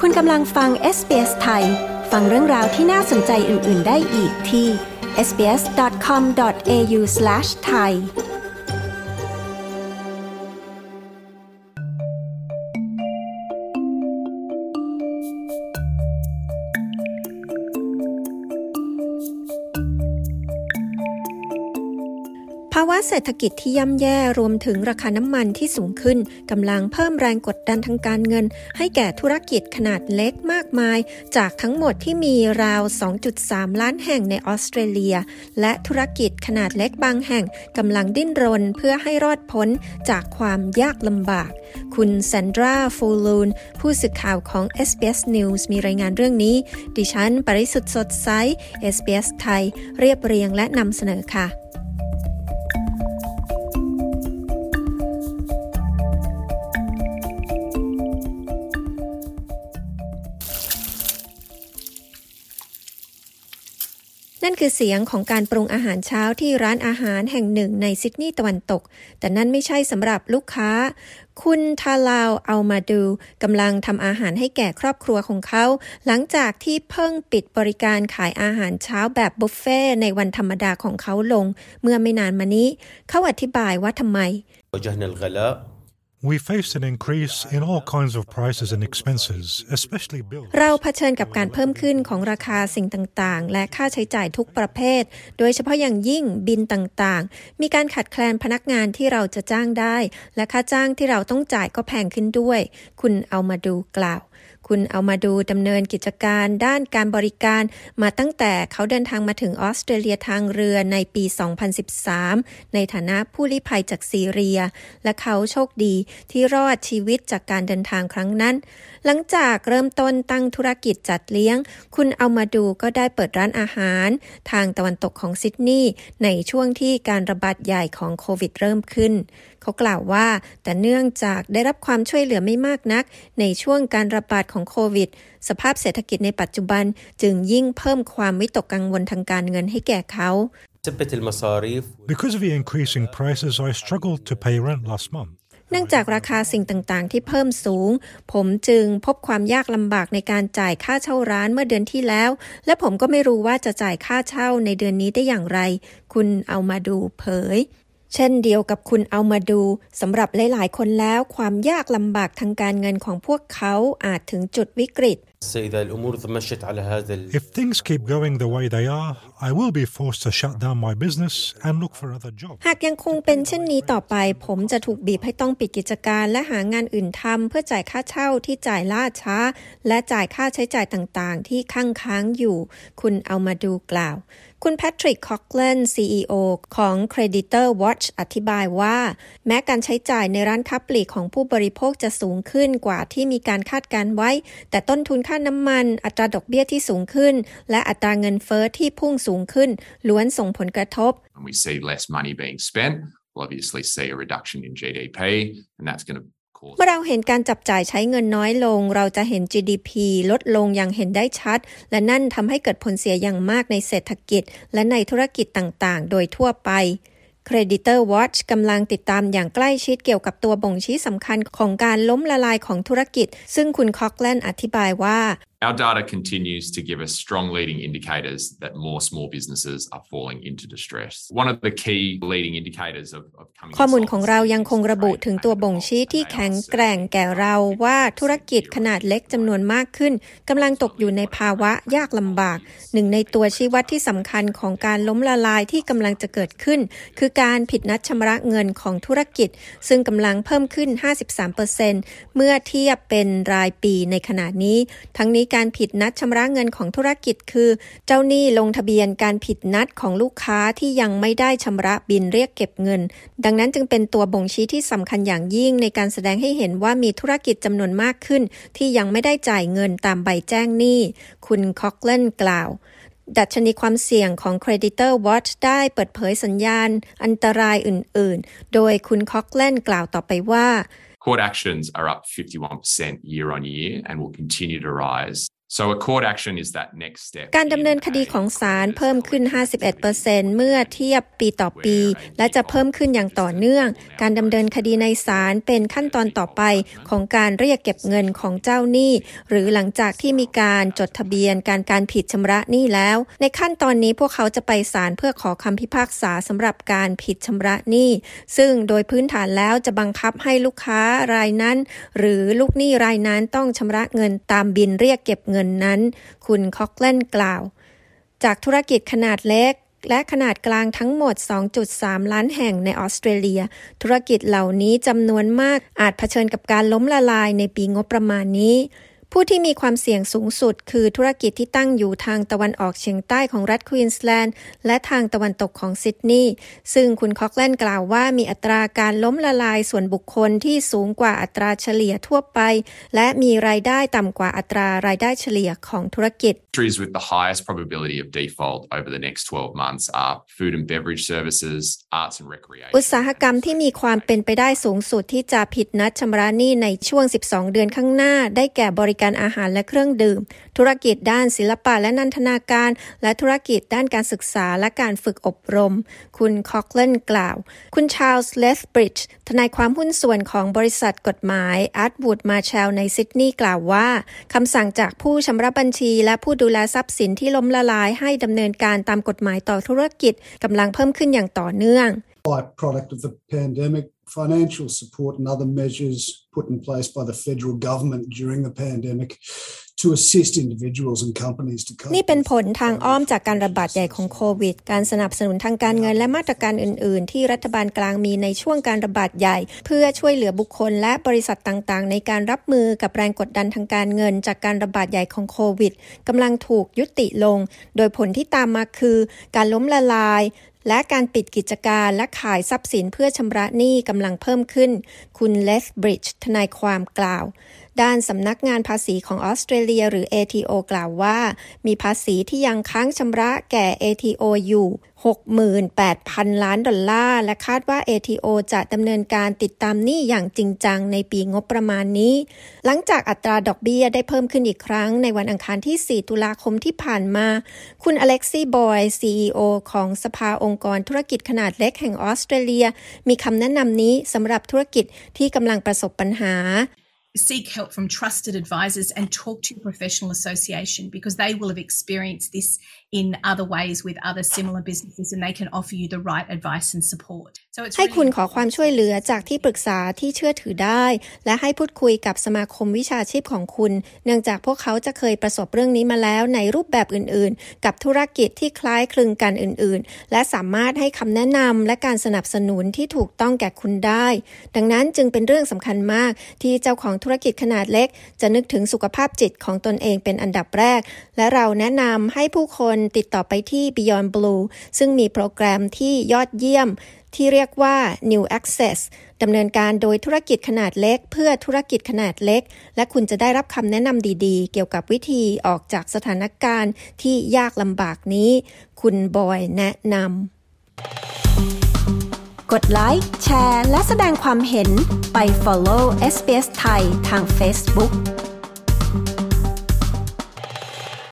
คุณกำลังฟัง SBS Thai ฟังเรื่องราวที่น่าสนใจอื่นๆได้อีกที่ sbs.com.au/thai ภาวะเศรษฐกิจที่ย่ำแย่รวมถึงราคาน้ำมันที่สูงขึ้นกำลังเพิ่มแรงกดดันทางการเงินให้แก่ธุรกิจขนาดเล็กมากมายจากทั้งหมดที่มีราว 2.3 ล้านแห่งในออสเตรเลียและธุรกิจขนาดเล็กบางแห่งกำลังดิ้นรนเพื่อให้รอดพ้นจากความยากลำบากคุณแซนดรา ฟูลูนผู้สื่อข่าวของ SBS News มีรายงานเรื่องนี้ดิฉันปริสุทธิ์สดใส SBS ไทยเรียบเรียงและนำเสนอค่ะนั่นคือเสียงของการปรุงอาหารเช้าที่ร้านอาหารแห่งหนึ่งในซิดนีย์ตะวันตกแต่นั่นไม่ใช่สำหรับลูกค้าคุณทาลาวอัลมาดูกำลังทำอาหารให้แก่ครอบครัวของเขาหลังจากที่เพิ่งปิดบริการขายอาหารเช้าแบบบุฟเฟ่ในวันธรรมดาของเขาลงเมื่อไม่นานมานี้เขาอธิบายว่าทำไม We face an increase in all kinds of prices and expenses, especially bills. เราเผชิญกับการเพิ่มขึ้นของราคาสิ่งต่างๆและค่าใช้จ่ายทุกประเภทโดยเฉพาะอย่างยิ่งบินต่างๆมีการขาดแคลนพนักงานที่เราจะจ้างได้และค่าจ้างที่เราต้องจ่ายก็แพงขึ้นด้วยคุณเอามาดูกล่าวคุณเอามาดูดำเนินกิจการด้านการบริการมาตั้งแต่เขาเดินทางมาถึงออสเตรเลียทางเรือในปี 2013 ในฐานะผู้ลี้ภัยจากซีเรียและเขาโชคดีที่รอดชีวิตจากการเดินทางครั้งนั้นหลังจากเริ่มต้นตั้งธุรกิจจัดเลี้ยงคุณเอามาดูก็ได้เปิดร้านอาหารทางตะวันตกของซิดนีย์ในช่วงที่การระบาดใหญ่ของโควิดเริ่มขึ้นเขากล่าวว่าแต่เนื่องจากได้รับความช่วยเหลือไม่มากนักในช่วงการระบาดของโควิดสภาพเศรษฐกิจในปัจจุบันจึงยิ่งเพิ่มความวิตกกังวลทางการเงินให้แก่เขา Because of the increasing prices, I struggled to pay rent last month.เนื่องจากราคาสิ่งต่างๆที่เพิ่มสูงผมจึงพบความยากลำบากในการจ่ายค่าเช่าร้านเมื่อเดือนที่แล้วและผมก็ไม่รู้ว่าจะจ่ายค่าเช่าในเดือนนี้ได้อย่างไรคุณเอามาดูเผยเช่นเดียวกับคุณเอามาดูสำหรับหลายๆคนแล้วความยากลำบากทางการเงินของพวกเขาอาจถึงจุดวิกฤต If things keep going the way they are, I will be forced to shut down my business and look for other jobs. หากยังคงเป็นเช่นนี้ต่อไปผมจะถูกบีบให้ต้องปิดกิจการและหางานอื่นทำเพื่อจ่ายค่าเช่าที่จ่ายล่าช้าและจ่ายค่าใช้จ่ายต่างๆที่ค้างอยู่คุณเอามาดูกล่าวคุณแพทริก คอคเลน CEO ของ Creditor Watch อธิบายว่าแม้การใช้จ่ายในร้านค้าปลีกของผู้บริโภคจะสูงขึ้นกว่าที่มีการคาดการไว้แต่ต้นทุนค่าน้ำมันอัตราดอกเบี้ยที่สูงขึ้นและอัตราเงินเฟ้อที่พุ่งสูงขึ้นล้วนส่งผลกระทบ We see less money being spent, we'll obviously see a reduction in GDP and that's going toเมื่อเราเห็นการจับจ่ายใช้เงินน้อยลงเราจะเห็น GDP ลดลงอย่างเห็นได้ชัดและนั่นทำให้เกิดผลเสียอย่างมากในเศรษฐกิจและในธุรกิจต่างๆโดยทั่วไป Creditor Watch กำลังติดตามอย่างใกล้ชิดเกี่ยวกับตัวบ่งชี้สำคัญของการล้มละลายของธุรกิจซึ่งคุณคอคแลนอธิบายว่า Our data continues to give us strong leading indicators that more small businesses are falling into distress. One of the key leading indicators of coming ข้อมูลของเรายังคงระบุถึงตัวบ่งชี้ที่แข็งแกร่งแก่เราว่าธุรกิจขนาดเล็กจำนวนมากขึ้นกำลังตกอยู่ในภาวะยากลำบากหนึ่งในตัวชี้วัดที่สำคัญของการล้มละลายที่กำลังจะเกิดขึ้นคือการผิดนัดชำระเงินของธุรกิจซึ่งกำลังเพิ่มขึ้น 53% เมื่อเทียบเป็นรายปีในขณะนี้ทั้งนี้การผิดนัดชำระเงินของธุรกิจคือเจ้าหนี้ลงทะเบียนการผิดนัดของลูกค้าที่ยังไม่ได้ชำระบินเรียกเก็บเงินดังนั้นจึงเป็นตัวบ่งชี้ที่สำคัญอย่างยิ่งในการแสดงให้เห็นว่ามีธุรกิจจำนวนมากขึ้นที่ยังไม่ได้จ่ายเงินตามใบแจ้งหนี้คุณคอคเลนกล่าวดัชนีความเสี่ยงของ Creditor Watch ได้เปิดเผยสัญญาณอันตรายอื่นๆโดยคุณคอคเลนกล่าวต่อไปว่าCourt actions are up 51% year on year and will continue to rise. So a court action is that next step. การดำเนินคดีของศาลเพิ่มขึ้น 51% เมื่อเทียบปีต่อปีและจะเพิ่มขึ้นอย่างต่อเนื่องการดำเนินคดีในศาลเป็นขั้นตอนต่อไปของการเรียกเก็บเงินของเจ้าหนี้หรือหลังจากที่มีการจดทะเบียนการผิดชำระหนี้แล้วในขั้นตอนนี้พวกเขาจะไปศาลเพื่อขอคำพิพากษาสำหรับการผิดชำระหนี้ซึ่งโดยพื้นฐานแล้วจะบังคับให้ลูกค้ารายนั้นหรือลูกหนี้รายนั้นต้องชำระเงินตามบิลเรียกเก็บเงินนั้นคุณคอกเลนกล่าวจากธุรกิจขนาดเล็กและขนาดกลางทั้งหมด 2.3 ล้านแห่งในออสเตรเลียธุรกิจเหล่านี้จำนวนมากอาจเผชิญกับการล้มละลายในปีงบประมาณนี้ผู้ที่มีความเสี่ยงสูงสุดคือธุรกิจที่ตั้งอยู่ทางตะวันออกเฉียงใต้ของรัฐควีนสแลนด์และทางตะวันตกของซิดนีย์ซึ่งคุณคอกเลนกล่าวว่ามีอัตราการล้มละลายส่วนบุคคลที่สูงกว่าอัตราเฉลี่ยทั่วไปและมีรายได้ต่ำกว่าอัตรารายได้เฉลี่ยของธุรกิจ Industries with the highest probability of default over the next 12 months are food and beverage services, arts and recreation อุตสาหกรรมที่มีความเป็นไปได้สูงสุดที่จะผิดนัดชำระหนี้ในช่วง12เดือนข้างหน้าได้แก่บริการอาหารและเครื่องดื่มธุรกิจด้านศิลปะและนันทนาการและธุรกิจด้านการศึกษาและการฝึกอบรมคุณคอกเลนกล่าวคุณชาร์ลส์เลธบริดจ์ทนายความหุ้นส่วนของบริษัทกฎหมายอาร์ตวูดมาแชลในซิดนีย์กล่าวว่าคำสั่งจากผู้ชำระบัญชีและผู้ดูแลทรัพย์สินที่ล้มละลายให้ดำเนินการตามกฎหมายต่อธุรกิจกำลังเพิ่มขึ้นอย่างต่อเนื่อง Byproduct of the pandemic financial support and other measures put in place by the federal government during the pandemic to assist individuals and companies to cope นี่เป็นผลทางอ้อมจากการระบาดใหญ่ของโควิดการสนับสนุนทางการเงินและมาตรการอื่นๆที่รัฐบาลกลางมีในช่วงการระบาดใหญ่เพื่อช่วยเหลือบุคคลและบริษัทต่างๆในการรับมือกับแรงกดดันทางการเงินจากการระบาดใหญ่ของโควิดกำลังถูกยุติลงโดยผลที่ตามมาคือการล้มละลายและการปิดกิจการและขายทรัพย์สินเพื่อชำระหนี้กำลังเพิ่มขึ้นคุณเลธบริดจ์ทนายความกล่าวด้านสำนักงานภาษีของออสเตรเลียหรือ ATO กล่าวว่ามีภาษีที่ยังค้างชำระแก่ ATO อยู่ 68,000 ล้านดอลลาร์และคาดว่า ATO จะดำเนินการติดตามหนี้อย่างจริงจังในปีงบประมาณนี้หลังจากอัตราดอกเบี้ยได้เพิ่มขึ้นอีกครั้งในวันอังคารที่4ตุลาคมที่ผ่านมาคุณอเล็กซี่บอย CEO ของสภาองค์กรธุรกิจขนาดเล็กแห่งออสเตรเลียมีคำแนะนำนี้สำหรับธุรกิจที่กำลังประสบปัญหาSeek help from trusted advisors and talk to your professional association because they will have experienced this in other ways with other similar businesses and they can offer you the right advice and support. So it's ให้คุณขอความช่วยเหลือจากที่ปรึกษาที่เชื่อถือได้และให้พูดคุยกับสมาคมวิชาชีพของคุณเนื่องจากพวกเขาจะเคยประสบเรื่องนี้มาแล้วในรูปแบบอื่นๆกับธุรกิจที่คล้ายคลึงกันอื่นๆและสามารถให้คำแนะนำและการสนับสนุนที่ถูกต้องแก่คุณได้ดังนั้นจึงเป็นเรื่องสำคัญมากที่เจ้าของธุรกิจขนาดเล็กจะนึกถึงสุขภาพจิตของตนเองเป็นอันดับแรกและเราแนะนำให้ผู้คนติดต่อไปที่ Beyond Blue ซึ่งมีโปรแกรมที่ยอดเยี่ยมที่เรียกว่า New Access ดำเนินการโดยธุรกิจขนาดเล็กเพื่อธุรกิจขนาดเล็กและคุณจะได้รับคำแนะนำดีๆเกี่ยวกับวิธีออกจากสถานการณ์ที่ยากลำบากนี้คุณบอยแนะนำกดไลค์แชร์และแสดงความเห็นไป follow SBS Thai ทาง Facebook